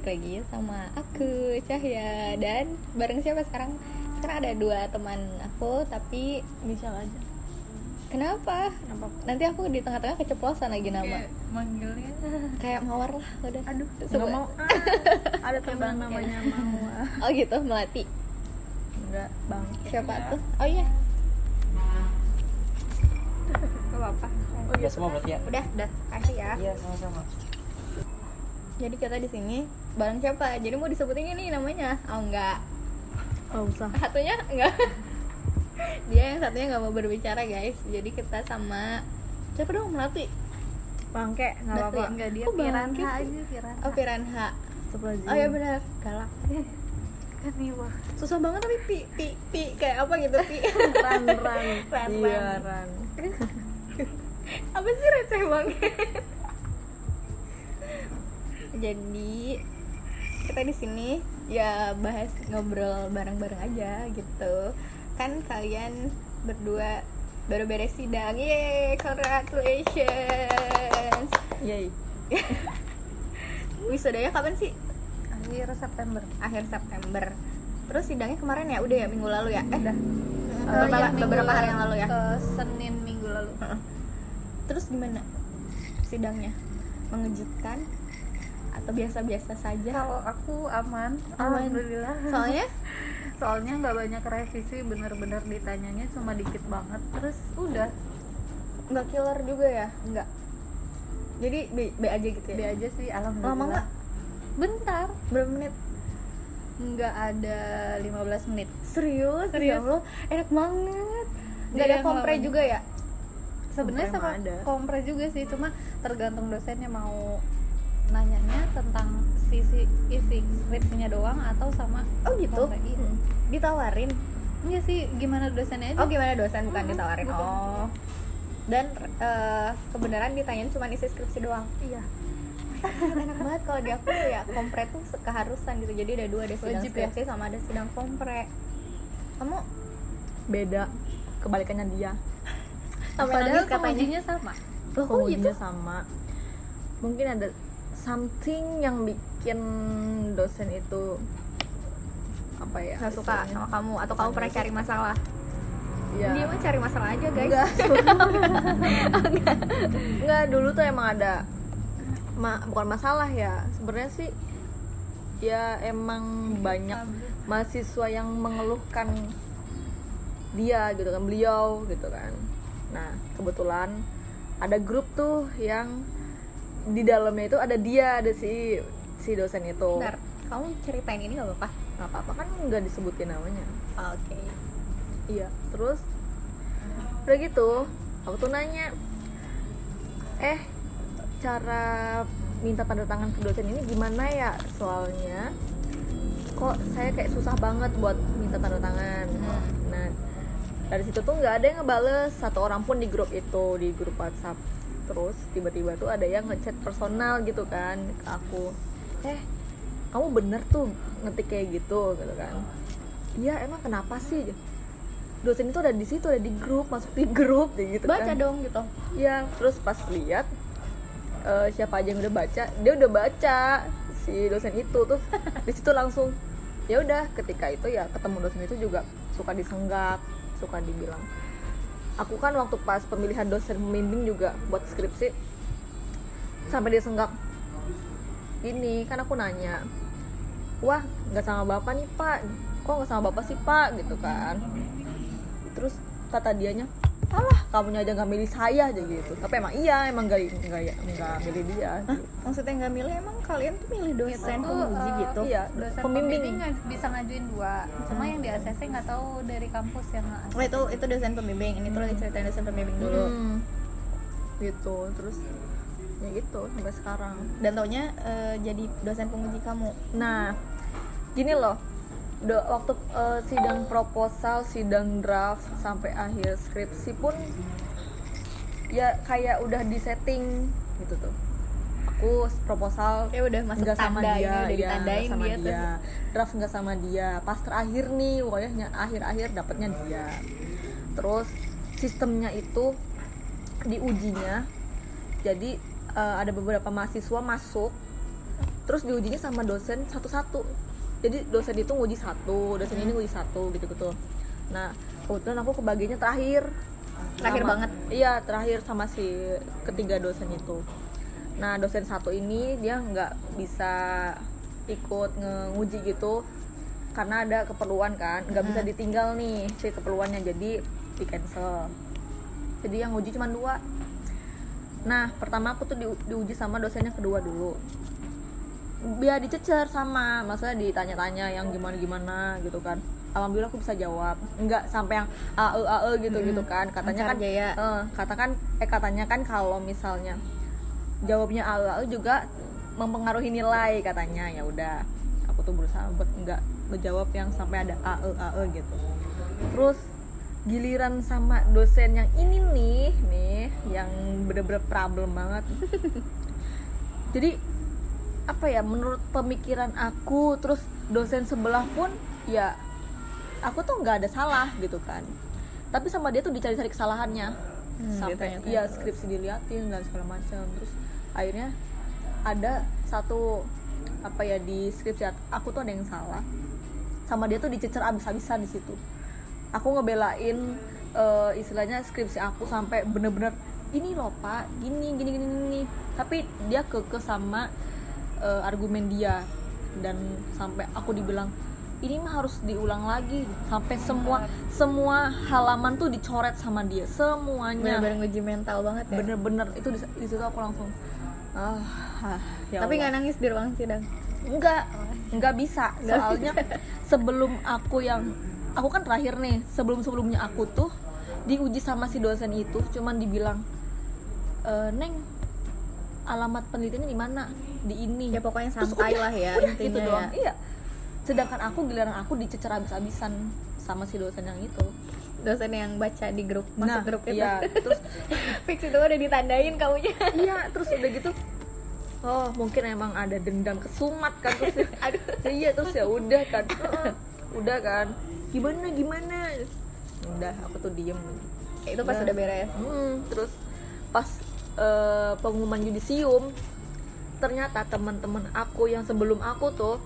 balik lagi sama aku Cahya, dan bareng siapa sekarang? Sekarang ada dua teman aku, tapi misal aja. Kenapa? Kenapa? Nanti aku di tengah-tengah keceplosan lagi nama. Kayak manggilnya kayak Mawar lah, udah. Aduh, nggak mau. Ada teman namanya Mawar. Oh gitu, Melati. Enggak, Bang. Siapa ya. Tuh? Oh iya. Apa? Oh, udah semua berarti ya? Udah. Kasih ya. Iya, sama-sama. Jadi kita di sini bareng siapa? Jadi mau disebutin ini namanya? Oh enggak. Oh, usah. Satunya enggak. Dia yang satunya enggak mau berbicara, guys. Jadi kita sama siapa dong? Melati. Bangke, enggak apa-apa. Enggak, dia Piranha aja, Piranha. Oh, Piranha. Oh iya benar, galak. Susah banget tapi pi kayak apa gitu, pi. Ran. Apa sih receh banget. Jadi kita di sini ya bahas ngobrol bareng-bareng aja gitu. Kan kalian berdua baru beres sidang. Yeay, congratulations. Yeay. Wisudanya kapan sih? Akhir September. Terus sidangnya kemarin ya? Udah ya, minggu lalu ya? Udah. Beberapa hari yang lalu ya? Senin minggu lalu. Terus gimana sidangnya? Mengejutkan atau biasa-biasa saja? Kalau aku aman. Alhamdulillah. Soalnya nggak banyak revisi, bener-bener ditanyanya cuma dikit banget. Terus udah. Nggak killer juga ya? Nggak. Jadi B aja gitu ya? B aja sih, alhamdulillah. Lama nggak? Bentar. Berapa menit? Nggak ada 15 menit. Serius? Ya Allah, enak banget. Nggak ada kompre juga ya? Sebenarnya sama kompre juga sih, cuma tergantung dosennya mau nanyanya tentang isi skripsinya doang atau sama. Oh gitu? Ditawarin? Iya sih, gimana dosennya aja. Oh gimana dosen, bukan ditawarin. Bukan. Oh. Dan kebenaran ditanyain cuma isi skripsi doang? Iya. Enak banget. Kalau di aku ya kompre tuh keharusan gitu, jadi ada dua, ada sidang skripsi sama ada sidang kompre. Kamu beda, kebalikannya dia. Padahal ujiannya sama. Loh, ujiannya sama. Mungkin ada something yang bikin dosen itu apa ya? Gak suka sama kamu atau kamu pernah cari masalah? Ya. Dia mah cari masalah aja, guys. Enggak, dulu tuh emang ada bukan masalah ya, sebenarnya sih ya emang banyak mahasiswa yang mengeluhkan dia gitu kan, beliau gitu kan. Nah kebetulan ada grup tuh yang di dalamnya itu ada dia, ada si dosen itu. Bentar, kamu ceritain ini gak apa-apa? Gak apa-apa, kan gak disebutin namanya. Oke. Iya, terus udah gitu, aku tuh nanya cara minta tanda tangan ke dosen ini gimana ya, soalnya kok saya kayak susah banget buat minta tanda tangan. Nah dari situ tuh nggak ada yang ngebales satu orang pun di grup itu, di grup WhatsApp. Terus tiba-tiba tuh ada yang ngechat personal gitu kan ke aku, kamu bener tuh ngetik kayak gitu kan. Iya, emang kenapa sih? Dosen itu ada di situ, ada di grup, masuk di grup gitu. Baca kan, baca dong gitu. Iya, terus pas lihat siapa aja yang udah baca, dia udah baca si dosen itu. Terus di situ langsung ya udah, ketika itu ya ketemu dosen itu juga suka disenggak, suka dibilang. Aku kan waktu pas pemilihan dosen pembimbing juga buat skripsi sampai dia senggak ini kan, aku nanya, wah nggak sama bapak nih pak, kok nggak sama bapak sih pak gitu kan. Terus kata dianya, alah kamunya aja nggak milih saya aja gitu. Tapi emang iya, emang nggak milih dia gitu. Maksudnya nggak milih, emang kalian tuh milih dosen penguji gitu? Iya, dosen pembimbing bisa ngajuin dua, cuma yang di ACC nggak tahu dari kampus yang ACC. Oh, itu dosen pembimbing ini tuh lagi ceritain dosen pembimbing dulu gitu. Terus ya gitu sampai sekarang, dan taunya jadi dosen penguji kamu. Nah gini loh, waktu sidang proposal, sidang draft sampai akhir skripsi pun ya kayak udah disetting gitu tuh. Aku proposal ya udah masuk tanda, ya udah ditandain dia. Draft nggak sama dia. Pas terakhir nih, pokoknya akhir-akhir dapatnya dia. Terus sistemnya itu diujinya. Jadi ada beberapa mahasiswa masuk terus diujinya sama dosen satu-satu. Jadi dosen itu nguji satu, dosen ini nguji satu gitu. Nah, kebetulan aku kebagiannya terakhir sama, banget. Iya, terakhir sama si ketiga dosen itu. Nah, dosen satu ini dia nggak bisa ikut nguji gitu karena ada keperluan kan, nggak bisa ditinggal nih si keperluannya, jadi di cancel. Jadi yang nguji cuma dua. Nah, pertama aku tuh diuji sama dosen yang kedua dulu. Biar dicecer sama, maksudnya ditanya-tanya yang gimana-gimana gitu kan. Alhamdulillah aku bisa jawab. Enggak sampai yang ae gitu-gitu kan. Katanya kan katanya kan kalau misalnya jawabnya ae juga mempengaruhi nilai katanya. Ya udah, aku tuh berusaha buat enggak menjawab yang sampai ada ae gitu. Terus giliran sama dosen yang ini nih yang bener-bener problem banget. Jadi apa ya, menurut pemikiran aku, terus dosen sebelah pun ya aku tuh nggak ada salah gitu kan, tapi sama dia tuh dicari-cari kesalahannya sampai ya skripsi diliatin dan segala macam. Terus akhirnya ada satu apa ya, di skripsi aku tuh ada yang salah, sama dia tuh dicecer abis-abisan di situ. Aku ngebelain istilahnya skripsi aku sampai bener-bener ini loh Pak, gini, tapi dia kekeh sama argumen dia, dan sampai aku dibilang ini mah harus diulang lagi, sampai semua halaman tuh dicoret sama dia semuanya. Bener-bener nguji mental banget ya. Bener-bener itu di situ aku langsung ya. Tapi nggak nangis di ruang sidang? Nggak bisa, soalnya sebelum aku kan terakhir nih, sebelumnya aku tuh diuji sama si dosen itu cuman dibilang Neng alamat penelitiannya di mana? Di ini. Ya pokoknya santai lah ya, intinya gitu doang. Iya. Sedangkan aku giliran aku dicecer habis-habisan sama si dosen yang itu. Dosen yang baca di grup, masuk grup itu. Iya, terus fix itu udah ditandain kamunya. Iya, terus udah gitu. Oh, mungkin emang ada dendam kesumat kan terus. Aduh. Iya, terus ya udah kan. Udah kan. Gimana? Udah, aku tuh diem. Itu pas udah beres. Terus pas pengumuman yudisium, ternyata teman-teman aku yang sebelum aku tuh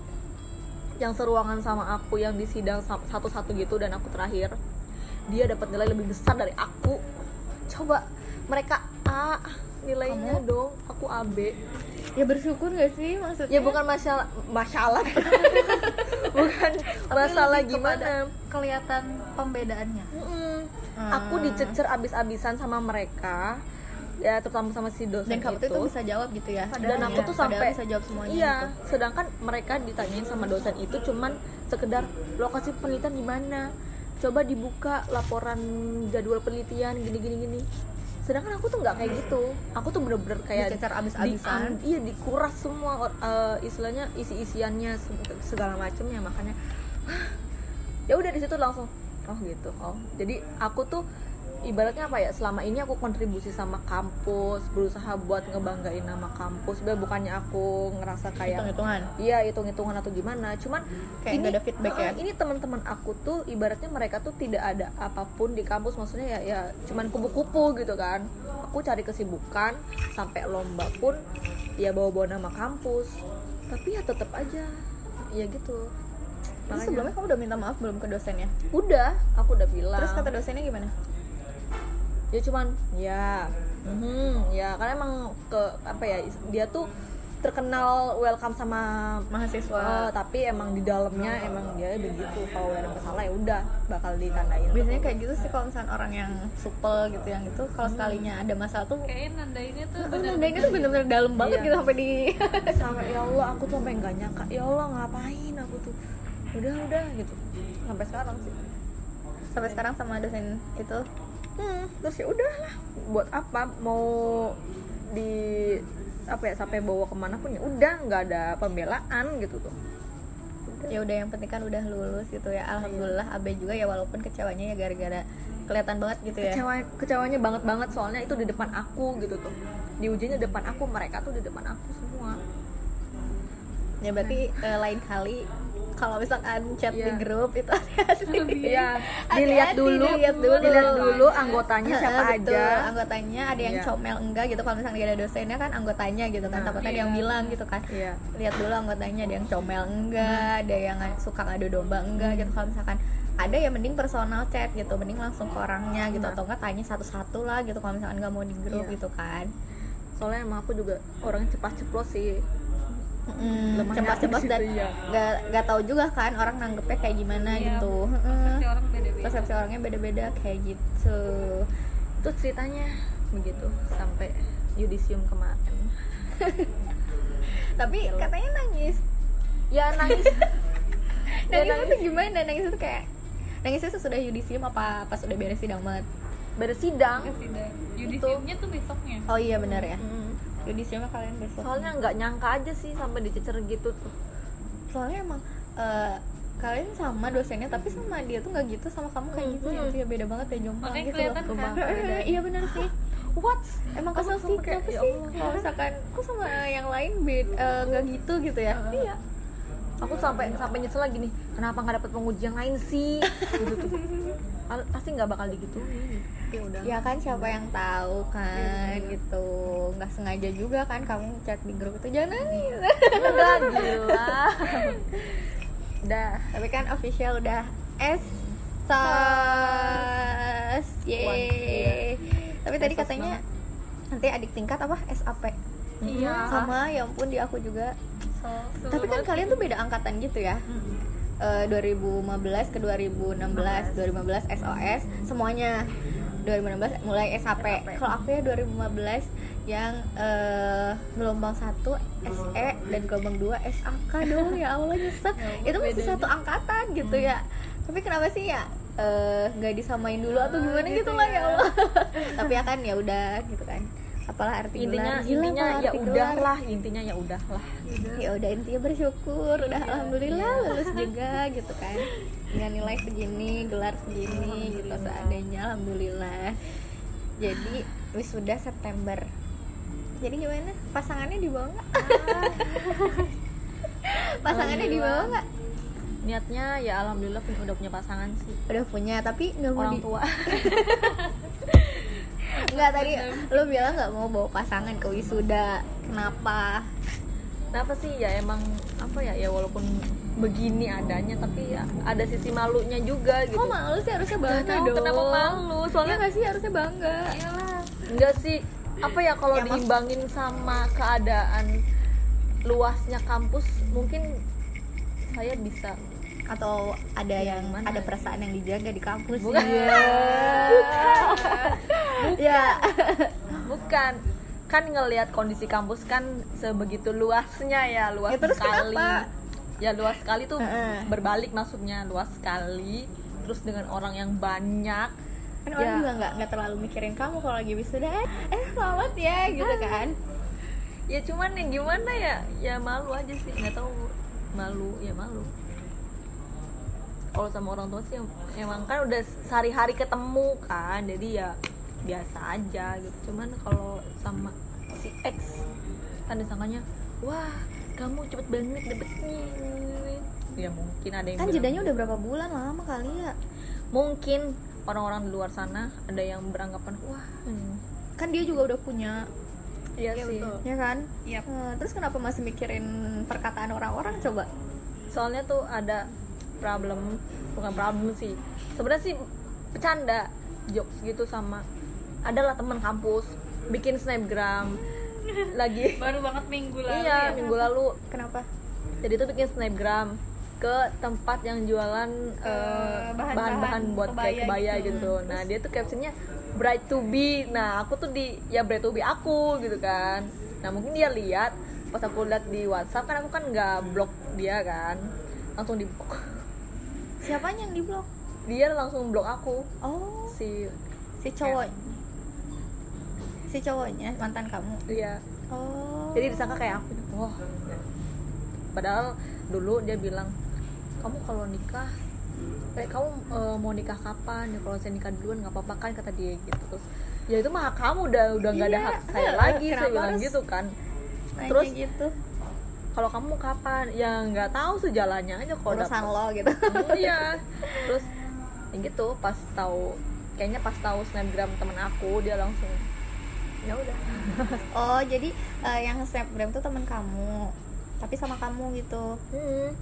yang seruangan sama aku, yang di sidang satu-satu gitu dan aku terakhir, dia dapat nilai lebih besar dari aku. Coba mereka A nilainya dong, aku AB. Ya bersyukur gak sih maksudnya? Ya bukan masalah bukan masalah gimana, kelihatan pembedaannya. Aku dicecer abis-abisan sama mereka ya, terutama sama si dosen. Dan kamu itu bisa jawab gitu ya, padahal. Dan aku tuh sampai bisa jawab semuanya gitu. Sedangkan mereka ditanyain sama dosen itu cuman sekedar lokasi penelitian di mana, coba dibuka laporan jadwal penelitian gini. Sedangkan aku tuh nggak kayak gitu, aku tuh bener-bener kayak dicecer abis-abisan, dikuras semua istilahnya, isi-isiannya segala macamnya. Makanya ya udah di situ langsung jadi aku tuh ibaratnya apa ya, selama ini aku kontribusi sama kampus, berusaha buat ngebanggain nama kampus. Sebenarnya bukannya aku ngerasa kayak hitung-hitungan atau gimana, cuman kayak ini gak ada feedback ya. Ini teman-teman aku tuh ibaratnya mereka tuh tidak ada apapun di kampus, maksudnya ya cuman kupu-kupu gitu kan. Aku cari kesibukan sampai lomba pun ya bawa-bawa nama kampus, tapi ya tetap aja ya gitu. Makanya, sebelumnya kamu udah minta maaf belum ke dosennya? Udah, aku udah bilang. Terus kata dosennya gimana? Dia cuman karena emang dia tuh terkenal welcome sama mahasiswa, tapi emang di dalamnya emang dia begitu. Kalau ada masalah ya udah bakal ditandain. Biasanya kayak gitu sih kalau misalnya orang yang supel gitu, yang itu kalau sekalinya ada masalah tuh kayaknya nandainnya tuh bener-bener dalam banget gitu, sampai di sampai ya Allah, aku tuh sampai nggak nyangka, ya Allah ngapain aku tuh udah gitu sampai sekarang sih. Sampai sekarang sama dosen itu. Terus ya udahlah, buat apa mau sampai bawa kemana pun ya udah, nggak ada pembelaan gitu tuh. Ya udah, yang penting kan udah lulus gitu ya, alhamdulillah. AB juga ya, walaupun kecewanya ya gara-gara kelihatan banget gitu ya. Kecewanya banget soalnya itu di depan aku gitu tuh, di ujiannya depan aku, mereka tuh di depan aku semua. Ya berarti lain kali kalau misalkan chat di grup itu hati-hati. Dilihat dulu anggotanya siapa aja. Anggotanya ada yang comel enggak gitu. Kalau misalnya ada dosennya kan anggotanya gitu kan, takutnya ada yang bilang gitu kan. Lihat dulu anggotanya ada yang comel enggak, ada yang suka ngadu domba enggak gitu. Kalau misalkan ada ya mending personal chat gitu, mending langsung ke orangnya gitu, atau enggak tanya satu-satu lah gitu kalau misalkan nggak mau di grup gitu kan. Soalnya emang aku juga orang cepat ceplos sih, cepat-cepat dan nggak tahu juga kan orang nanggepnya kayak gimana gitu. Persepsi orangnya beda-beda kayak gitu. Itu ceritanya begitu sampai yudisium kemarin. Tapi katanya nangis. Ya nangis. Nangis itu gimana? Nangis itu kayak nangisnya sesudah yudisium apa pas udah beres sidang banget? Beres sidang. Yudisiumnya tuh besoknya. Oh iya benar ya. Yudisiumnya kalian besok. Soalnya nggak nyangka aja sih sampai dicecer gitu tuh. Soalnya emang kalian sama dosennya, tapi sama dia tuh nggak gitu, sama kamu kayak gitu ya, beda banget ya jomplang gitu loh. Iya benar sih. What's? Emang kesel sih kenapa sih? Kalau misalkan aku sama yang lain nggak gitu gitu ya. Iya. Aku sampai nyesel lagi nih, kenapa nggak dapet pengujian lain sih? Gitu tuh. Pasti nggak bakal digituin. Ya kan siapa yang tahu kan gitu. Nggak sengaja juga kan kamu chat di grup itu, jangan nangis. Udah gila. Udah. Tapi kan official udah SOS. Yeay. Tapi tadi katanya nanti adik tingkat apa SAP. Iya. Sama, ya ampun di aku juga. Tapi kan kalian tuh beda angkatan gitu ya. 2015 ke 2016, 2015 SOS semuanya, 2016 mulai SAP. Kalau aku ya 2015 yang gelombang 1 SE dan gelombang 2 SAK dong. Ya Allah nyesek. Itu masih satu angkatan gitu ya. Tapi kenapa sih ya nggak disamain dulu atau gimana gitu lah ya Allah. Tapi ya kan ya udah gitu kan. Apalah arti intinya ya udahlah intinya bersyukur udah alhamdulillah lulus juga gitu kan, dengan nilai segini, gelar segini gitu seadanya, alhamdulillah. Jadi wisuda September, jadi gimana pasangannya dibawa nggak? Pasangannya dibawa nggak? Niatnya ya alhamdulillah udah punya pasangan sih, udah punya, tapi nggak mau orang tua. Enggak, tadi lu bilang nggak mau bawa pasangan ke wisuda, kenapa sih? Ya emang apa ya, ya walaupun begini adanya tapi ya ada sisi malunya juga gitu. Kok malu sih, harusnya bangga dong. Kenapa malu? Soalnya nggak sih, harusnya bangga. Iyalah. Enggak sih, apa ya, kalau ya, diimbangin sama keadaan luasnya kampus mungkin saya bisa, atau ada yang mana? Ada perasaan yang dijaga di kampus. Bukan kan ngelihat kondisi kampus kan sebegitu luasnya ya, luas sekali. Kenapa? Ya luas sekali tuh berbalik, maksudnya luas sekali terus dengan orang yang banyak kan ya. Orang juga nggak terlalu mikirin kamu kalau lagi wisuda, selamat ya gitu kan. Ya cuman yang gimana ya, ya malu aja sih, nggak tahu, malu. Kalau sama orang tua sih emang kan udah sehari-hari ketemu kan, jadi ya biasa aja gitu. Cuman kalau sama si X kan disangkanya, wah kamu cepet banget dapetnya. Ya mungkin ada yang kan jedanya udah berapa bulan, lama kali ya. Mungkin orang-orang di luar sana ada yang beranggapan wah kan dia juga udah punya. Iya sih, ya kan? Yep. Terus kenapa masih mikirin perkataan orang-orang coba? Soalnya tuh ada bukan problem sih sebenarnya sih, bercanda jokes gitu sama adalah teman kampus bikin snapgram lagi baru banget minggu lalu. Iya ya, minggu lalu. Kenapa? Jadi tuh bikin snapgram ke tempat yang jualan bahan-bahan buat kayak kebaya gitu. Nah dia tuh captionnya bright to be. Nah aku tuh bright to be aku gitu kan. Nah mungkin dia lihat pas aku lihat di WhatsApp kan, aku kan nggak blok dia kan, langsung di blok. Siapanya yang diblok? Dia langsung blok aku. Oh. Si cowok. Si cowoknya mantan kamu. Iya. Oh. Jadi disangka kayak aku. Wah. Oh. Padahal dulu dia bilang, "Kamu kalau nikah, kamu mau nikah kapan? Ya kalau saya nikah duluan enggak apa-apa kan," kata dia gitu. Terus, "Ya itu mah hak kamu, udah enggak ada hak saya lagi." Saya bilang gitu kan. Terus gitu. kalau kamu kapan, ya nggak tahu sejalannya aja kalau urusan lo gitu. Iya. Terus yang gitu pas tahu, kayaknya pas tahu snapgram temen aku, dia langsung ya udah. Oh jadi yang snapgram tuh temen kamu tapi sama kamu gitu.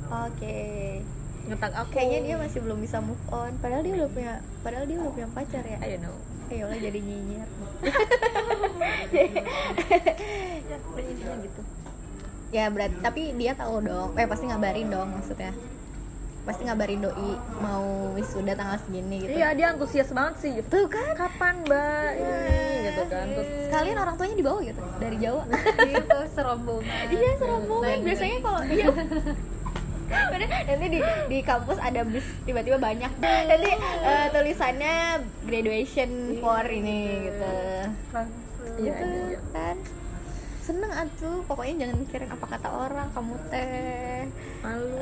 Oke. Ngetak aku. Kayaknya dia masih belum bisa move on, padahal dia udah punya pacar ya. I don't know. Ayolah jadi nyinyir. Ya, intinya gitu. Ya berarti tapi dia tahu dong. Pasti ngabarin dong maksudnya. Pasti ngabarin doi mau wisuda tanggal segini gitu. Iya, dia antusias banget sih. Tuh kan, kapan, Mbak? Iya, gitu kan. Terus sekalian orang tuanya dibawa gitu dari Jawa. Gitu serombongan. Iya, serombongan. Biasanya kalau iya. Nanti di kampus ada bis tiba-tiba banyak. Nanti tulisannya graduation for ini gitu. Iya gitu, kan. Seneng atuh, pokoknya jangan mikirin apa kata orang, kamu teh malu,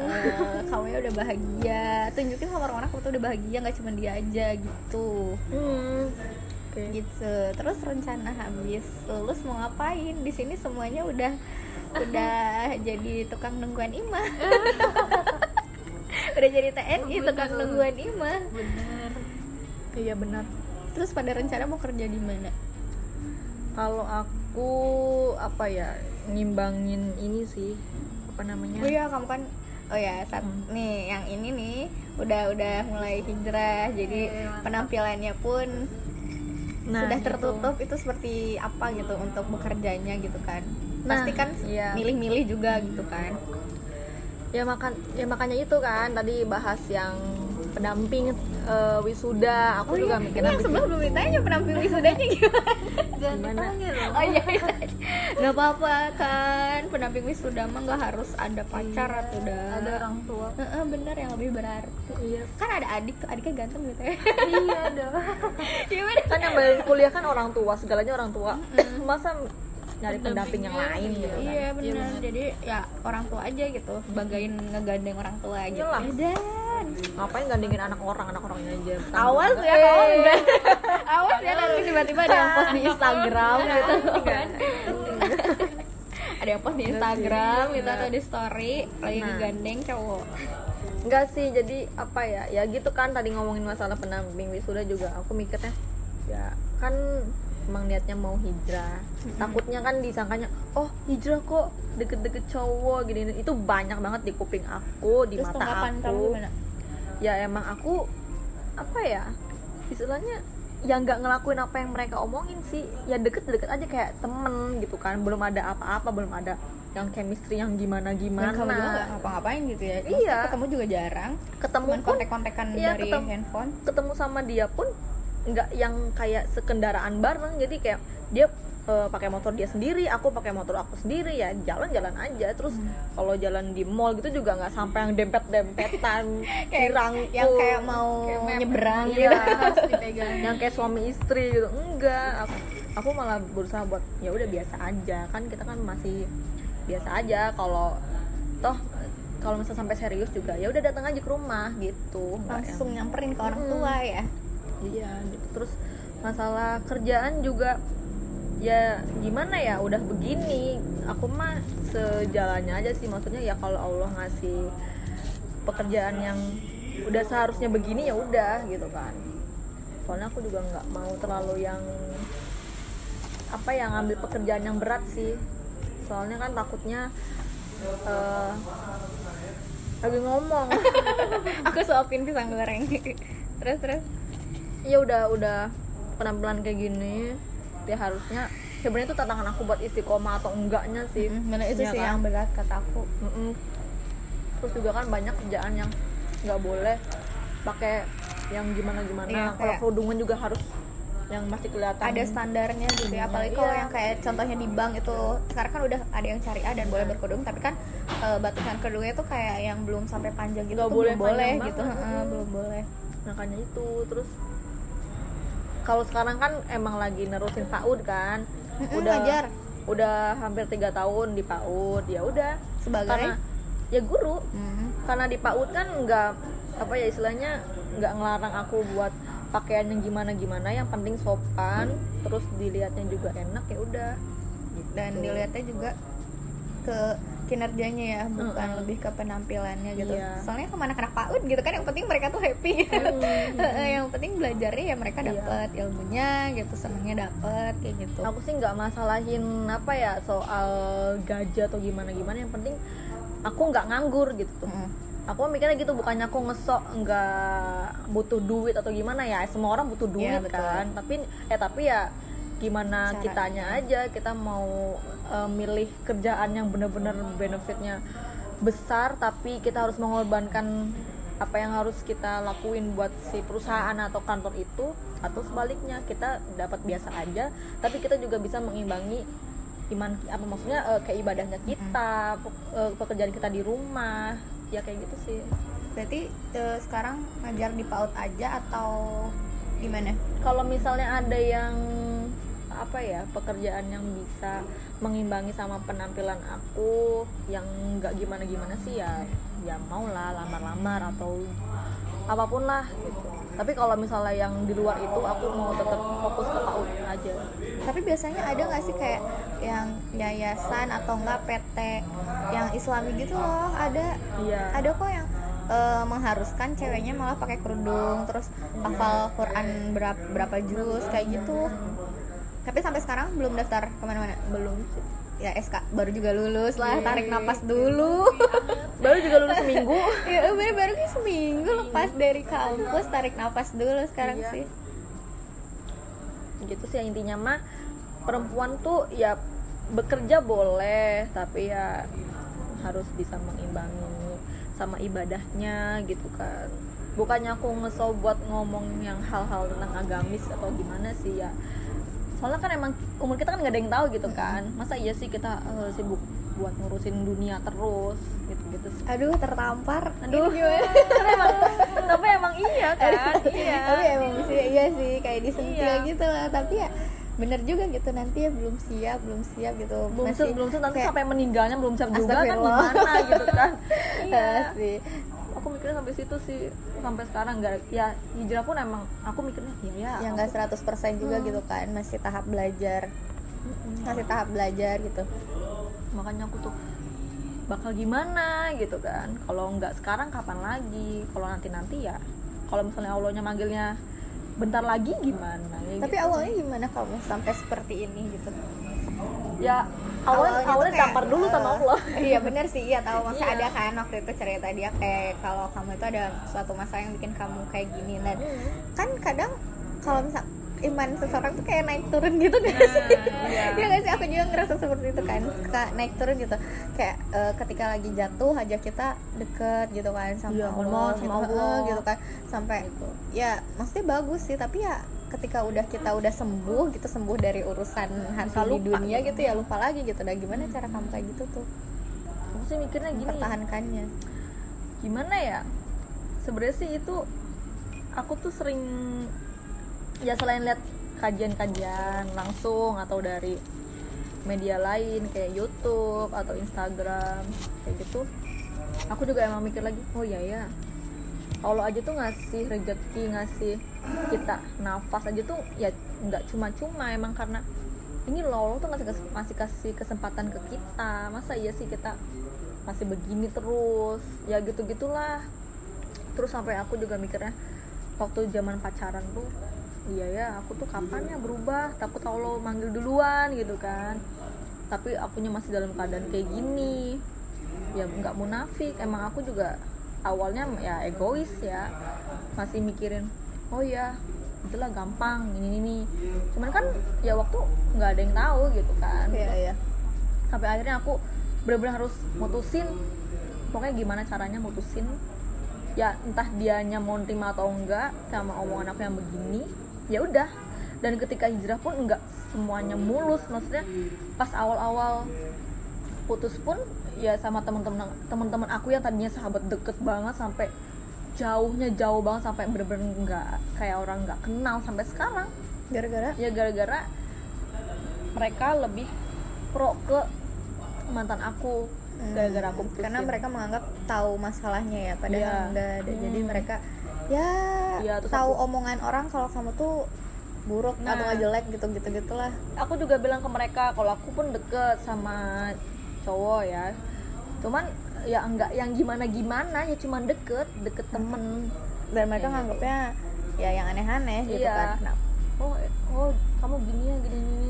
kamu ya udah bahagia, tunjukin sama orang-orang kamu tuh udah bahagia, nggak cuma dia aja gitu. Okay. Gitu. Terus rencana habis lulus mau ngapain? Di sini semuanya udah jadi tukang nungguan imah. Udah jadi TNI, bener. Tukang nungguan imah. Bener. Iya benar. Terus pada rencana mau kerja di mana? Kalau aku apa ya, ngimbangin ini sih, apa namanya? Oh iya, kamu kan nih yang ini nih udah mulai hijrah, jadi penampilannya pun sudah tertutup gitu. Itu seperti apa gitu untuk bekerjanya gitu kan? Pasti kan milih-milih juga gitu kan? Ya makanya itu kan tadi bahas yang pendamping wisuda, aku juga mikir yang sebelum belum ditanya pendamping wisudanya gimana? Oh iya, nggak apa-apa kan, pendamping wisuda mah nggak harus ada pacar atau ada orang tua. Bener, yang lebih berarti. Iya. Kan ada adik tuh, adiknya ganteng gitu ya. Iya dong. Gimana? Kan yang balik kuliah kan orang tua, segalanya orang tua. Masa nyari pendamping yang lain gitu kan? Iya benar. Jadi ya orang tua aja gitu, bagain ngegandeng orang tua aja. Dan ngapain gandengin anak orangnya aja? Awas ya kalau enggak. Awas ya nanti tiba-tiba ada yang post di Instagram gitu kan. Ada yang post di Instagram gitu atau di story lagi ngegandeng cowok. Enggak sih, jadi apa ya? Ya gitu kan, tadi ngomongin masalah pendamping wisuda juga aku mikirnya ya kan emang niatnya mau hijrah, takutnya kan disangkanya hijrah kok deket-deket cowok gini, itu banyak banget di kuping aku, di terus mata aku. Ya emang aku apa ya istilahnya ya nggak ngelakuin apa yang mereka omongin sih, ya deket-deket aja kayak temen gitu kan, belum ada apa-apa, belum ada yang chemistry yang gimana-gimana. Dan kamu juga nggak ngapa-ngapain gitu ya? Iya. Ketemu juga jarang. Ketemu pun kontek-kontekan dari handphone. Ketemu sama dia pun nggak yang kayak sekendaraan bareng, jadi kayak dia pakai motor dia sendiri, aku pakai motor aku sendiri, ya jalan-jalan aja. Terus kalau jalan di mall gitu juga nggak sampai yang dempet-dempetan kirangku yang kayak mau nyebrang gitu, yang kayak suami istri gitu, enggak. Aku malah berusaha buat ya udah biasa aja, kan kita kan masih biasa aja. Kalau toh kalau misalnya sampai serius juga ya udah datang aja ke rumah gitu, langsung nyamperin ke orang tua ya. Iya gitu. Terus masalah kerjaan juga ya gimana ya, udah begini aku mah sejalannya aja sih, maksudnya ya kalau Allah ngasih pekerjaan yang udah seharusnya begini ya udah gitu kan. Soalnya aku juga nggak mau terlalu yang ngambil pekerjaan yang berat sih, soalnya kan takutnya lagi ngomong aku suapin pisang goreng. terus ya udah penampilan kayak gini dia harusnya sebenarnya itu tantangan aku buat istiqomah atau enggaknya sih. Benar itu sih yang berat kata aku. Terus juga kan banyak kerjaan yang nggak boleh pakai yang gimana kalau kerudungan juga harus yang masih kelihatan ada standarnya gitu ya, apalagi kalau yang kayak contohnya di bank itu sekarang kan udah ada yang syariah dan boleh berkerudung, tapi kan batasan kerudungnya tuh kayak yang belum sampai panjang gitu, belum boleh gitu. Belum boleh, makanya itu. Terus kalau sekarang kan emang lagi nerusin PAUD kan, udah hampir 3 tahun di PAUD, ya udah sebagai karena, ya guru. Karena di PAUD kan nggak istilahnya nggak ngelarang aku buat pakaian yang gimana, yang penting sopan, terus dilihatnya juga enak ya udah gitu. Dan dilihatnya juga ke kinerjanya ya, bukan lebih ke penampilannya gitu. Soalnya sama anak-anak PAUD gitu kan, yang penting mereka tuh happy. Yang penting belajarnya ya mereka dapat ilmunya gitu, senangnya dapat kayak gitu. Aku sih nggak masalahin apa ya soal gaji atau gimana-gimana, yang penting aku nggak nganggur gitu tuh. Aku mikirnya gitu, bukannya aku ngesok nggak butuh duit atau gimana ya, semua orang butuh duit kan, tapi ya gimana caranya, kitanya aja kita mau milih kerjaan yang benar-benar benefitnya besar tapi kita harus mengorbankan apa yang harus kita lakuin buat si perusahaan atau kantor itu, atau sebaliknya kita dapat biasa aja tapi kita juga bisa mengimbangi iman, apa maksudnya keibadahnya kita, pekerjaan kita di rumah ya kayak gitu sih. Berarti sekarang ngajar di PAUD aja atau gimana? Kalau misalnya ada yang apa ya, pekerjaan yang bisa mengimbangi sama penampilan aku yang nggak gimana-gimana sih ya, ya mau lah lamar-lamar atau apapun lah gitu. Tapi kalau misalnya yang di luar itu aku mau tetap fokus ke PAUD aja. Tapi biasanya ada nggak sih kayak yang yayasan atau nggak PT yang Islami gitu loh, ada ada kok yang mengharuskan ceweknya malah pakai kerudung terus hafal Quran berapa juz kayak gitu. Tapi sampai sekarang belum daftar kemana-mana? Belum sih. Ya SK baru juga lulus lah, tarik napas dulu. Baru juga lulus seminggu. Ya baru kan seminggu lepas dari kampus, tarik napas dulu sekarang sih. Gitu sih intinya mah, perempuan tuh ya bekerja boleh, tapi ya harus bisa mengimbangi sama ibadahnya gitu kan. Bukannya aku ngesel buat ngomong yang hal-hal tentang agamis atau gimana sih ya, soalnya kan emang umur kita kan nggak ada yang tahu gitu kan, masa iya sih kita sibuk buat ngurusin dunia terus gitu-gitu sih. Aduh tertampar, aduh gimana? tapi emang iya kan, tapi emang iya sih kayak disentil gitu lah, tapi ya bener juga gitu nanti ya belum siap gitu, belum siap nanti kayak, sampai meninggalnya belum siap juga kan gimana gitu kan. Sih aku mikirnya sampai situ sih, sampai sekarang nggak ya, hijrah pun emang aku mikirnya ya nggak 100% juga gitu kan, masih tahap belajar gitu. Makanya aku tuh bakal gimana gitu kan, kalau nggak sekarang kapan lagi, kalau nanti ya kalau misalnya Allahnya manggilnya bentar lagi gimana ya, tapi gitu. Awalnya gimana kamu sampai seperti ini gitu? Ya awalnya tampar dulu sama Allah. Iya benar sih, iya tahu maksudnya ada kan waktu itu cerita dia kayak kalau kamu itu ada suatu masa yang bikin kamu kayak gini dan kan kadang kalau misal iman seseorang tuh kayak naik turun gitu kan sih. Ya nggak sih, aku juga ngerasa seperti itu kan, naik turun gitu kayak ketika lagi jatuh aja kita deket gitu kan sama Allah gitu kan sampai gitu. Ya maksudnya bagus sih, tapi ya ketika kita udah sembuh gitu, sembuh dari urusan hati di dunia gitu ya lupa lagi gitu. Dan gimana cara kamu kayak gitu tuh? Aku sih mikirnya gini, pertahankannya gimana ya? Sebenarnya sih itu aku tuh sering ya selain lihat kajian-kajian langsung atau dari media lain kayak YouTube atau Instagram kayak gitu, aku juga emang mikir lagi, oh ya Allah aja tuh ngasih rezeki, ngasih kita nafas aja tuh ya nggak cuma-cuma, emang karena ini loh, Allah tuh masih kasih kesempatan ke kita, masa iya sih kita masih begini terus ya gitu-gitulah. Terus sampai aku juga mikirnya waktu zaman pacaran tuh iya aku tuh kapan ya berubah, takut Allah manggil duluan gitu kan, tapi akunya masih dalam keadaan kayak gini. Ya nggak munafik, emang aku juga awalnya ya egois ya, masih mikirin oh ya itulah gampang ini cuman kan ya waktu nggak ada yang tahu gitu kan. Sampai akhirnya aku benar-benar harus mutusin, pokoknya gimana caranya mutusin ya, entah dianya mau terima atau enggak sama omongan aku yang begini ya udah. Dan ketika hijrah pun enggak semuanya mulus, maksudnya pas awal-awal putus pun ya sama teman-teman aku yang tadinya sahabat deket banget sampai jauh banget, sampai bener-bener nggak kayak orang nggak kenal sampai sekarang gara-gara mereka lebih pro ke mantan aku gara-gara aku putusin. Karena mereka menganggap tahu masalahnya ya padahal enggak ada. Jadi mereka ya tahu omongan orang kalau kamu tuh buruk atau nggak jelek gitu gitulah. Aku juga bilang ke mereka kalau aku pun deket sama cowok ya, Cuman ya enggak yang gimana-gimana, ya cuman deket temen. Dan mereka ya, nganggapnya ya yang aneh-aneh gitu iya. Kan. Oh kamu gini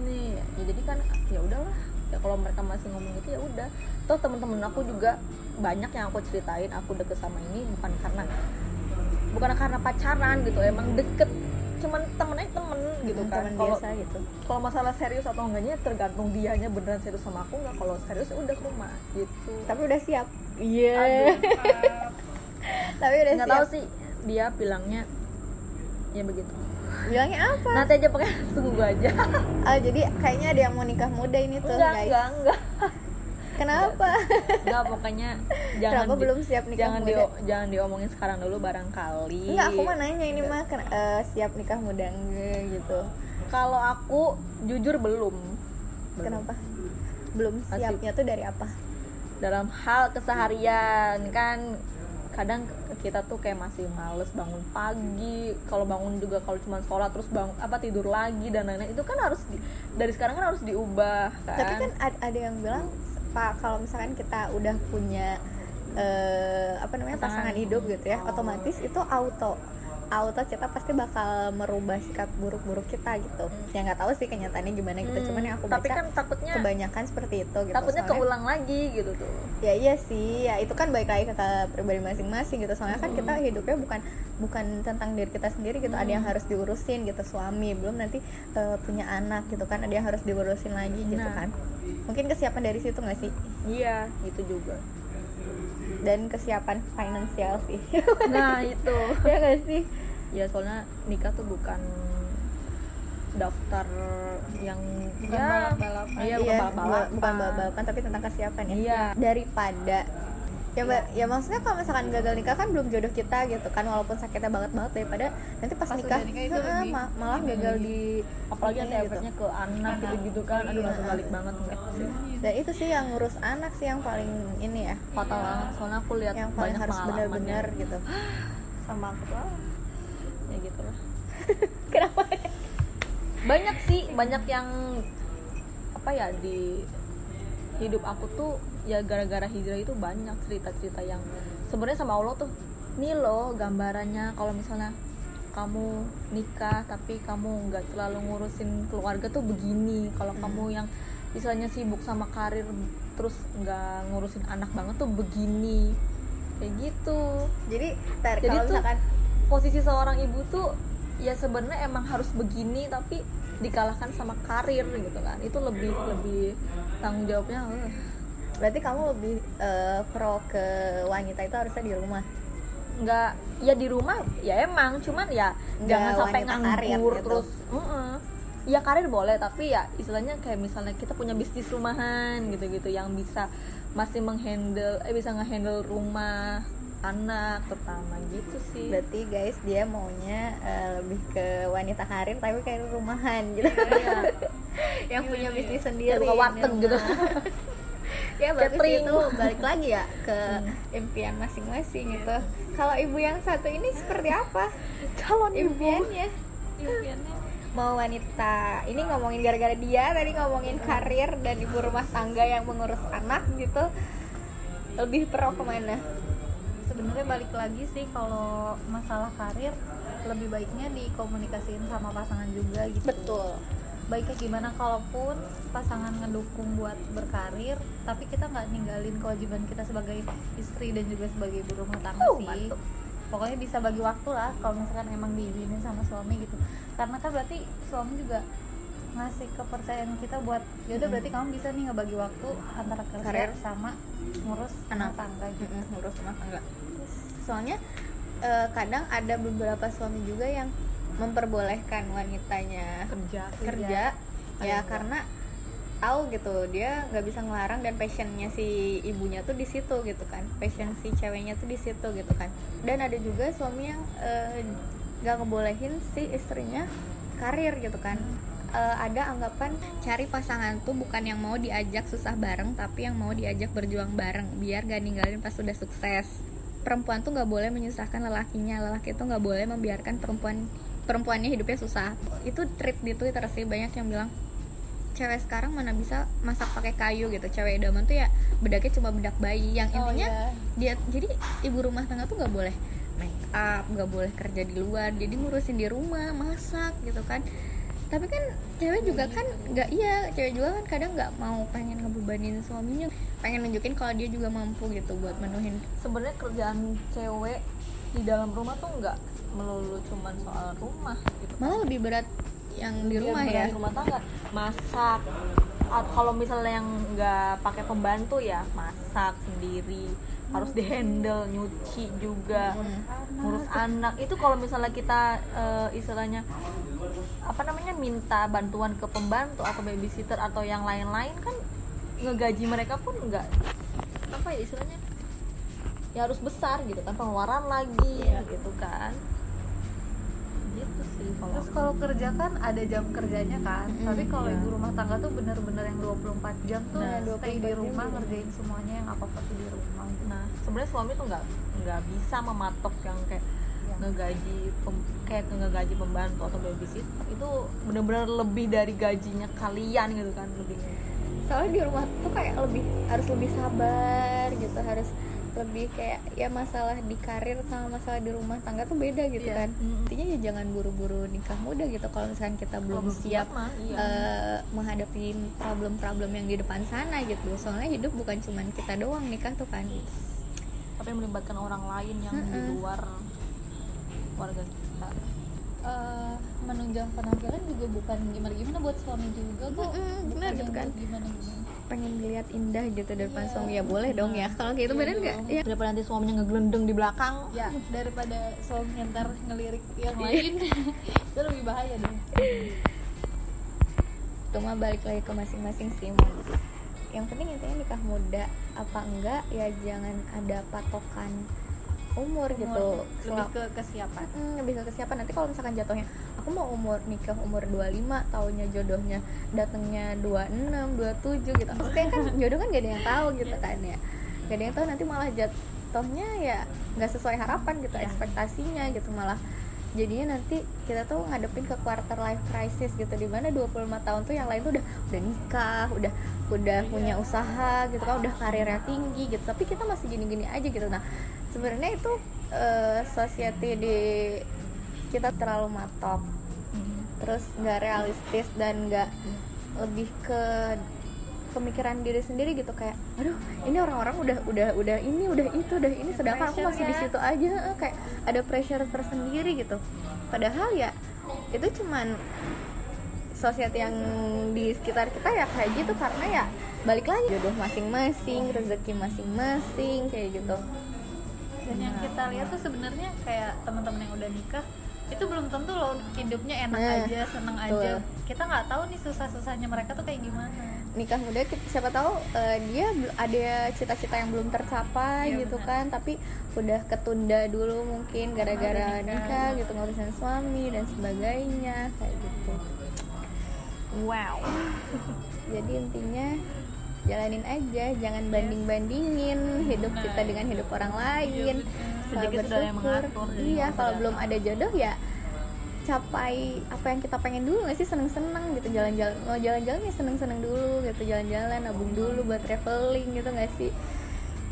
nih. Ya jadi kan ya udahlah. Ya kalau mereka masih ngomong gitu ya udah. Toh teman-teman aku juga banyak yang aku ceritain aku deket sama ini bukan karena pacaran gitu, emang deket. Cuman temennya temen gitu kan. Kalau biasa gitu. Kalau masalah serius atau enggaknya tergantung dianya beneran serius sama aku enggak. Kalau serius ya udah ke rumah gitu. Tapi udah siap. Iya. Yeah. Tapi udah nggak siap. Enggak tahu sih dia bilangnya ya begitu. Bilangnya apa? Nanti aja pakai tunggu aja. Oh, jadi kayaknya ada yang mau nikah muda ini tuh, enggak, guys. Enggak. Kenapa? Enggak, pokoknya jangan belum siap nikah jangan muda. Jangan diomongin sekarang dulu barangkali. Enggak, aku mau nanya ini mah siap nikah muda enggak gitu. Kalau aku jujur belum. Kenapa? Belum siapnya tuh dari apa? Dalam hal keseharian kan kadang kita tuh kayak masih males bangun pagi, kalau bangun juga kalau cuma sholat terus bangun tidur lagi dan lain-lain, itu kan harus dari sekarang kan harus diubah kan. Tapi kan ada yang bilang Pak kalau misalkan kita udah punya pasangan hidup gitu ya, otomatis itu auto kita pasti bakal merubah sikap buruk-buruk kita gitu. Ya nggak tahu sih kenyataannya gimana gitu, cuman yang aku baca tapi kan takutnya kebanyakan seperti itu gitu. Takutnya soalnya, keulang lagi gitu tuh. Ya iya sih, ya itu kan baik lagi ke pribadi masing-masing gitu. Soalnya kan kita hidupnya bukan tentang diri kita sendiri gitu. Ada yang harus diurusin gitu, suami belum nanti punya anak gitu kan, ada yang harus diurusin lagi gitu kan. Mungkin kesiapan dari situ nggak sih? Iya, itu juga. Dan kesiapan finansial sih. Nah itu ya nggak sih? Ya soalnya nikah tuh bukan daftar yang bukan balap-balapan tapi tentang kesiapan ya. Iya. Daripada ya maksudnya kalau misalkan gagal nikah kan belum jodoh kita gitu kan, walaupun sakitnya banget daripada nanti pas nikah itu malah gagal di apalagi ada efeknya gitu. Ke anak gitu kan, aduh langsung balik banget sih. Dan itu sih yang ngurus anak sih yang paling ini ya fatal banget, soalnya aku lihat yang paling harus benar-benar gitu sama aku lah ya gitulah. Kenapa ya? banyak yang di hidup aku tuh ya gara-gara hijrah itu banyak cerita-cerita yang sebenarnya sama Allah tuh nih loh gambarannya, kalau misalnya kamu nikah tapi kamu nggak terlalu ngurusin keluarga tuh begini, kalau kamu yang misalnya sibuk sama karir terus nggak ngurusin anak banget tuh begini kayak gitu. Jadi tuh misalkan posisi seorang ibu tuh ya sebenarnya emang harus begini tapi dikalahkan sama karir gitu kan, itu lebih tanggung jawabnya. Berarti kamu lebih pro ke wanita itu harusnya di rumah? Enggak, ya di rumah ya emang, cuman ya nggak jangan sampai nganggur gitu. Terus ya karir boleh, tapi ya istilahnya kayak misalnya kita punya bisnis rumahan gitu-gitu yang bisa masih bisa ngehandle rumah, anak terutama gitu sih. Berarti guys dia maunya lebih ke wanita karir tapi karir rumahan gitu. Yeah. Yang punya bisnis sendiri, buka warteg gitu. Ya bagus itu, balik lagi ya ke impian masing-masing gitu. Kalau ibu yang satu ini seperti apa calon impiannya? Mau wanita, ini ngomongin gara-gara dia tadi ngomongin karir dan ibu rumah tangga yang mengurus anak gitu, lebih pro kemana? Sebenarnya balik lagi sih, kalau masalah karir lebih baiknya dikomunikasiin sama pasangan juga gitu. Betul. Baiknya gimana kalaupun pasangan ngedukung buat berkarir tapi kita nggak ninggalin kewajiban kita sebagai istri dan juga sebagai ibu rumah tangga sih. Mantap. Pokoknya bisa bagi waktu lah kalau misalkan emang diizinin sama suami gitu, karena kan berarti suami juga ngasih kepercayaan kita buat yaudah berarti kamu bisa nih ngebagi waktu antara karir sama ngurus anak tangga gitu. Ngurus anak tangga soalnya kadang ada beberapa suami juga yang memperbolehkan wanitanya kerja ya karena tahu gitu dia nggak bisa ngelarang dan passionnya si ibunya tuh di situ gitu kan, passion si ceweknya tuh di situ gitu kan. Dan ada juga suami yang nggak ngebolehin si istrinya karir gitu kan. Ada anggapan cari pasangan tuh bukan yang mau diajak susah bareng tapi yang mau diajak berjuang bareng biar gak ninggalin pas sudah sukses. Perempuan tuh nggak boleh menyusahkan lelakinya, lelaki tuh nggak boleh membiarkan perempuannya hidupnya susah. Itu tweet di Twitter sih banyak yang bilang cewek sekarang mana bisa masak pakai kayu gitu. Cewek idaman tuh ya bedaknya cuma bedak bayi. Yang intinya dia jadi ibu rumah tangga tuh nggak boleh make up, nggak boleh kerja di luar, jadi ngurusin di rumah, masak gitu kan. Tapi kan cewek juga kan nggak, iya cewek juga kan kadang nggak mau, pengen ngebebanin suaminya, pengen nunjukin kalau dia juga mampu gitu buat menuhin. Sebenarnya kerjaan cewek di dalam rumah tuh nggak melulu cuman soal rumah gitu. Malah lebih berat yang di rumah ya, rumah tangga, masak. Kalau misalnya yang nggak pakai pembantu ya masak sendiri, harus dihandle, nyuci juga, ngurus anak. Itu kalau misalnya kita istilahnya apa namanya minta bantuan ke pembantu atau babysitter atau yang lain-lain kan ngegaji mereka pun nggak apa ya istilahnya ya harus besar gitu kan, pengeluaran lagi gitu kan. Gitu sih. Terus kalau kerja kan ada jam kerjanya kan, tapi kalau ibu rumah tangga tuh bener-bener yang 24 jam tuh stay di rumah ngerjain semuanya yang apa-apa tuh di rumah. Nah sebenarnya suami tuh nggak bisa mematok yang kayak ngegaji kayak ngegaji pembantu atau babysitter itu bener-bener lebih dari gajinya kalian gitu kan, lebih. Soalnya di rumah tuh kayak harus lebih sabar gitu, harus lebih kayak ya masalah di karir sama masalah di rumah tangga tuh beda gitu kan. Intinya ya jangan buru-buru nikah muda gitu kalau misalkan kita belum siap menghadapi problem-problem yang di depan sana gitu. Soalnya hidup bukan cuma kita doang nikah tuh kan, tapi melibatkan orang lain yang di luar keluarga kita. Menunjang penampilan juga bukan gimana-gimana buat suami juga kok. Benar gitu kan, gimana-gimana pengen dilihat indah gitu depan suami ya boleh dong ya kalau kayak itu benar nggak ya. Daripada nanti suaminya ngegelendeng di belakang ya, daripada suaminya ntar ngelirik yang lain itu lebih bahaya dong. Cuma balik lagi ke masing-masing sih, yang penting intinya nikah muda apa enggak ya jangan ada patokan umur gitu, lebih ke kesiapan. Lebih ke kesiapan. Nanti kalau misalkan jatuhnya aku mau nikah umur 25, taunya jodohnya datangnya 26, 27 gitu. Maksudnya kan jodoh kan gak ada yang tahu gitu kan ya. Gak ada yang tahu, nanti malah jatuhnya ya gak sesuai harapan gitu, ekspektasinya gitu, malah jadinya nanti kita tuh ngadepin ke quarter life crisis gitu, di mana 25 tahun tuh yang lain tuh udah nikah, udah punya usaha gitu kan, udah karirnya tinggi gitu. Tapi kita masih gini-gini aja gitu. Nah, sebenarnya itu society di kita terlalu matok. Terus enggak realistis dan enggak lebih ke pemikiran diri sendiri gitu, kayak aduh ini orang-orang udah ini sedangkan aku masih di situ aja, kayak ada pressure tersendiri gitu. Padahal ya itu cuman sosial yang di sekitar kita ya kayak gitu, karena ya balik lagi jodoh masing-masing, rezeki masing-masing kayak gitu. Dan yang kita lihat tuh sebenarnya kayak teman-teman yang udah nikah itu belum tentu loh hidupnya enak aja, seneng aja. Kita nggak tahu nih susah-susahnya mereka tuh kayak gimana. Nikah muda siapa tahu dia ada cita-cita yang belum tercapai gitu kan, tapi udah ketunda dulu mungkin gara-gara nikah gitu, ngurusin suami dan sebagainya kayak gitu. Wow. Jadi intinya jalanin aja, jangan banding-bandingin hidup kita dengan hidup orang lain. Kalau bersyukur, kalau belum ada jodoh ya capai apa yang kita pengen dulu, nggak sih, seneng-seneng gitu, jalan-jalan, mau jalan-jalan ya seneng-seneng dulu gitu, jalan-jalan, nabung dulu buat traveling gitu, nggak sih,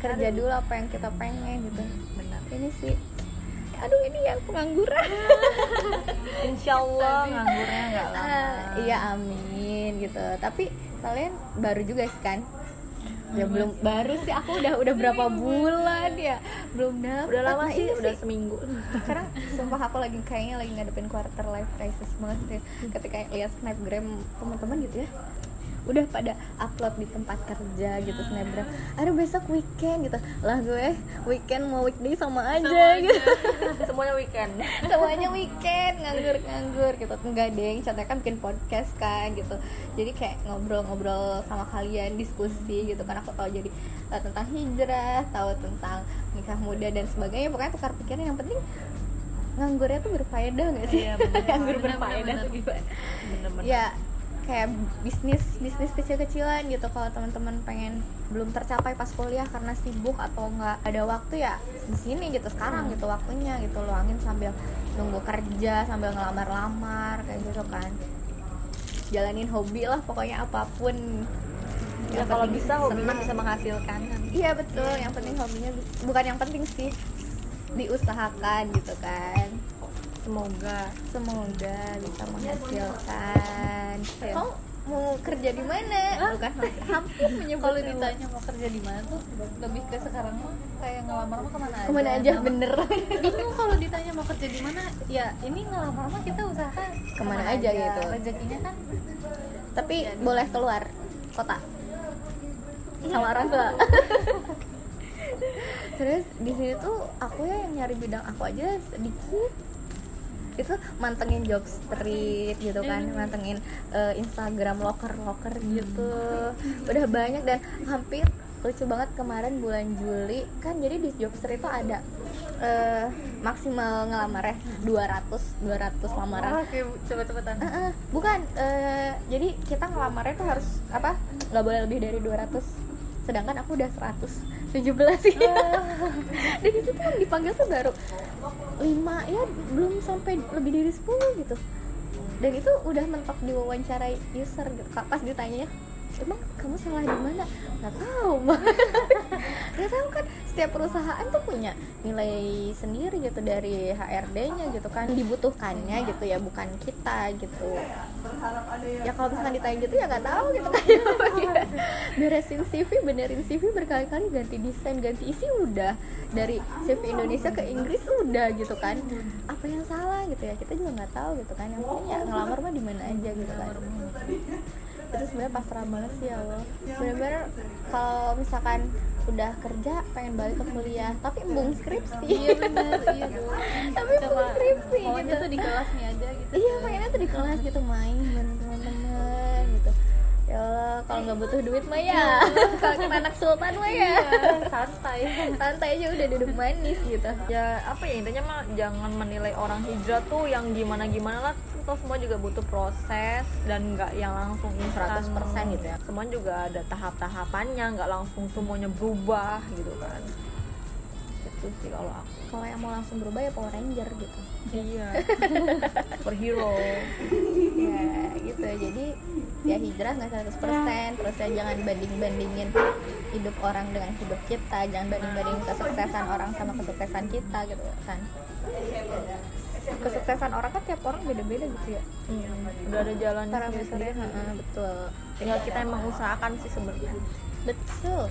kerja dulu apa yang kita pengen gitu. Benar. Ini sih ini yang pengangguran insyaallah nganggurnya nggak lama, iya amin gitu. Tapi kalian baru juga sih kan ya, belum baru sih, aku udah berapa bulan ya belum dapet. Udah lama sih, udah seminggu. Sekarang sumpah aku kayaknya lagi ngadepin quarter life crisis banget sih. Ketika lihat snapgram teman-teman gitu ya, udah pada upload di tempat kerja gitu snapgram, aduh besok weekend gitu lah, gue weekend mau weekday sama aja gitu, semuanya weekend nganggur gitu. Enggak deng, contohnya kan bikin podcast kan gitu, jadi kayak ngobrol-ngobrol sama kalian, diskusi gitu kan. Aku tahu jadi tentang hijrah, tahu tentang nikah muda dan sebagainya, pokoknya tukar pikiran. Yang penting nganggurnya tuh berfaedah nggak sih? Nganggur berfaedah tuh gimana ya, kayak bisnis kecil-kecilan gitu. Kalau teman-teman pengen belum tercapai pas kuliah karena sibuk atau nggak ada waktu ya di sini gitu sekarang gitu waktunya gitu, luangin sambil nunggu kerja, sambil ngelamar-lamar kayak gitu kan. jalanin hobi lah, pokoknya apapun ya, kalau bisa hobinya bisa menghasilkan. Iya betul, yang penting hobinya, bukan yang penting sih, diusahakan gitu kan. Semoga bisa menghasilkan. Kamu mau kerja di mana? Bukan hampir menyebut. Kalau ditanya mau kerja di mana tuh lebih ke sekarang mah kayak ngelamar mah kemana aja bener. Bingung kalau ditanya mau kerja di mana, ya ini ngelamar mah kita usaha kemana aja gitu. Rezekinya kan. Tapi ya, boleh keluar kota sama orang tua. Terus di sini tuh aku ya yang nyari bidang aku aja sedikit. Itu mantengin Jobstreet gitu kan, mantengin Instagram loker gitu, udah banyak. Dan hampir lucu banget kemarin bulan Juli kan, jadi di Jobstreet tuh ada maksimal ngelamar ya 200 lamaran. Oh, oke, cepet-cepetan. Bukan, jadi kita ngelamarnya tuh harus apa, nggak boleh lebih dari 200, sedangkan aku udah 117 gitu. Dan itu kan dipanggil tuh baru 5, ya belum sampai lebih dari 10 gitu. Dan itu udah mentok di wawancara user gitu. Pas ditanya, "Emang kamu salah di mana?" Enggak tahu. Enggak tahu kan, setiap perusahaan tuh punya nilai sendiri gitu dari HRD-nya gitu kan, dibutuhkannya gitu ya, bukan kita gitu. Ya kalau misalkan ditanya gitu ya enggak tahu gitu kan. Beresin CV, benerin CV berkali-kali, ganti desain, ganti isi, udah dari CV Indonesia ke Inggris udah gitu kan. Apa yang salah gitu ya? Kita juga enggak tahu gitu kan. Yang penting ya ngelamar mah di mana aja gitu kan. Itu sebenarnya pasrah banget sih ya Allah. Bener-bener kalau misalkan udah kerja pengen balik ke kuliah, tapi embung skripsi. Iya bener, iya bu. Tapi embung skripsi gitu. Pokoknya tuh di kelas nih aja gitu. Iya, pengennya tuh di kelas gitu, main bareng teman-teman gitu. Ya Allah, kalau nggak butuh duit mah ya. Kalau kita anak sultan mah ya. Santai aja udah duduk manis gitu. Ya apa ya, intinya mah jangan menilai orang hijrah tuh yang gimana-gimana lah. Toh semua juga butuh proses dan nggak yang langsung 100% gitu ya. Semua juga ada tahap-tahapannya, nggak langsung semuanya berubah gitu kan. Itu sih kalau aku. Kalau yang mau langsung berubah ya Power Ranger gitu. Iya. Superhero. Ya gitu. Jadi ya hijrah nggak 100%. Terus ya jangan banding-bandingin hidup orang dengan hidup kita. Jangan banding-bandingin kesuksesan orang sama kesuksesan kita gitu kan. Kesuksesan orang kan tiap orang beda-beda gitu ya. Udah ada jalan sendiri. Betul. Tinggal kita emang usahakan sih sebenarnya. Betul.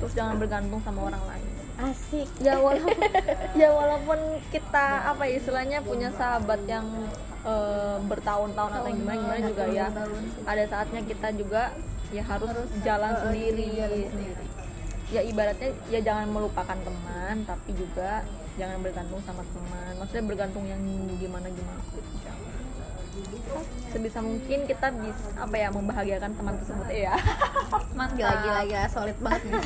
Terus jangan bergantung sama orang lain. Asik. Ya walaupun kita apa istilahnya punya sahabat yang bertahun-tahun atau gimana juga ya. Ada saatnya kita juga ya harus jalan sendiri. Ya ibaratnya ya jangan melupakan teman, tapi juga jangan bergantung sama teman, maksudnya bergantung yang gimana gitu. Sebisa mungkin kita bisa apa ya, membahagiakan teman tersebut ya. Gila solid banget nih.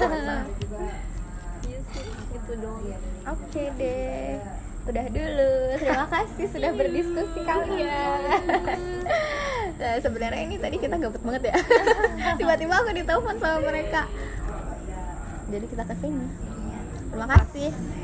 Iya sih, gitu dong. Oke deh, udah dulu. Terima kasih sudah berdiskusi kalian. Nah, sebenarnya ini tadi kita gabut banget ya. Tiba-tiba aku ditelepon sama mereka. Jadi kita kesini. Terima kasih.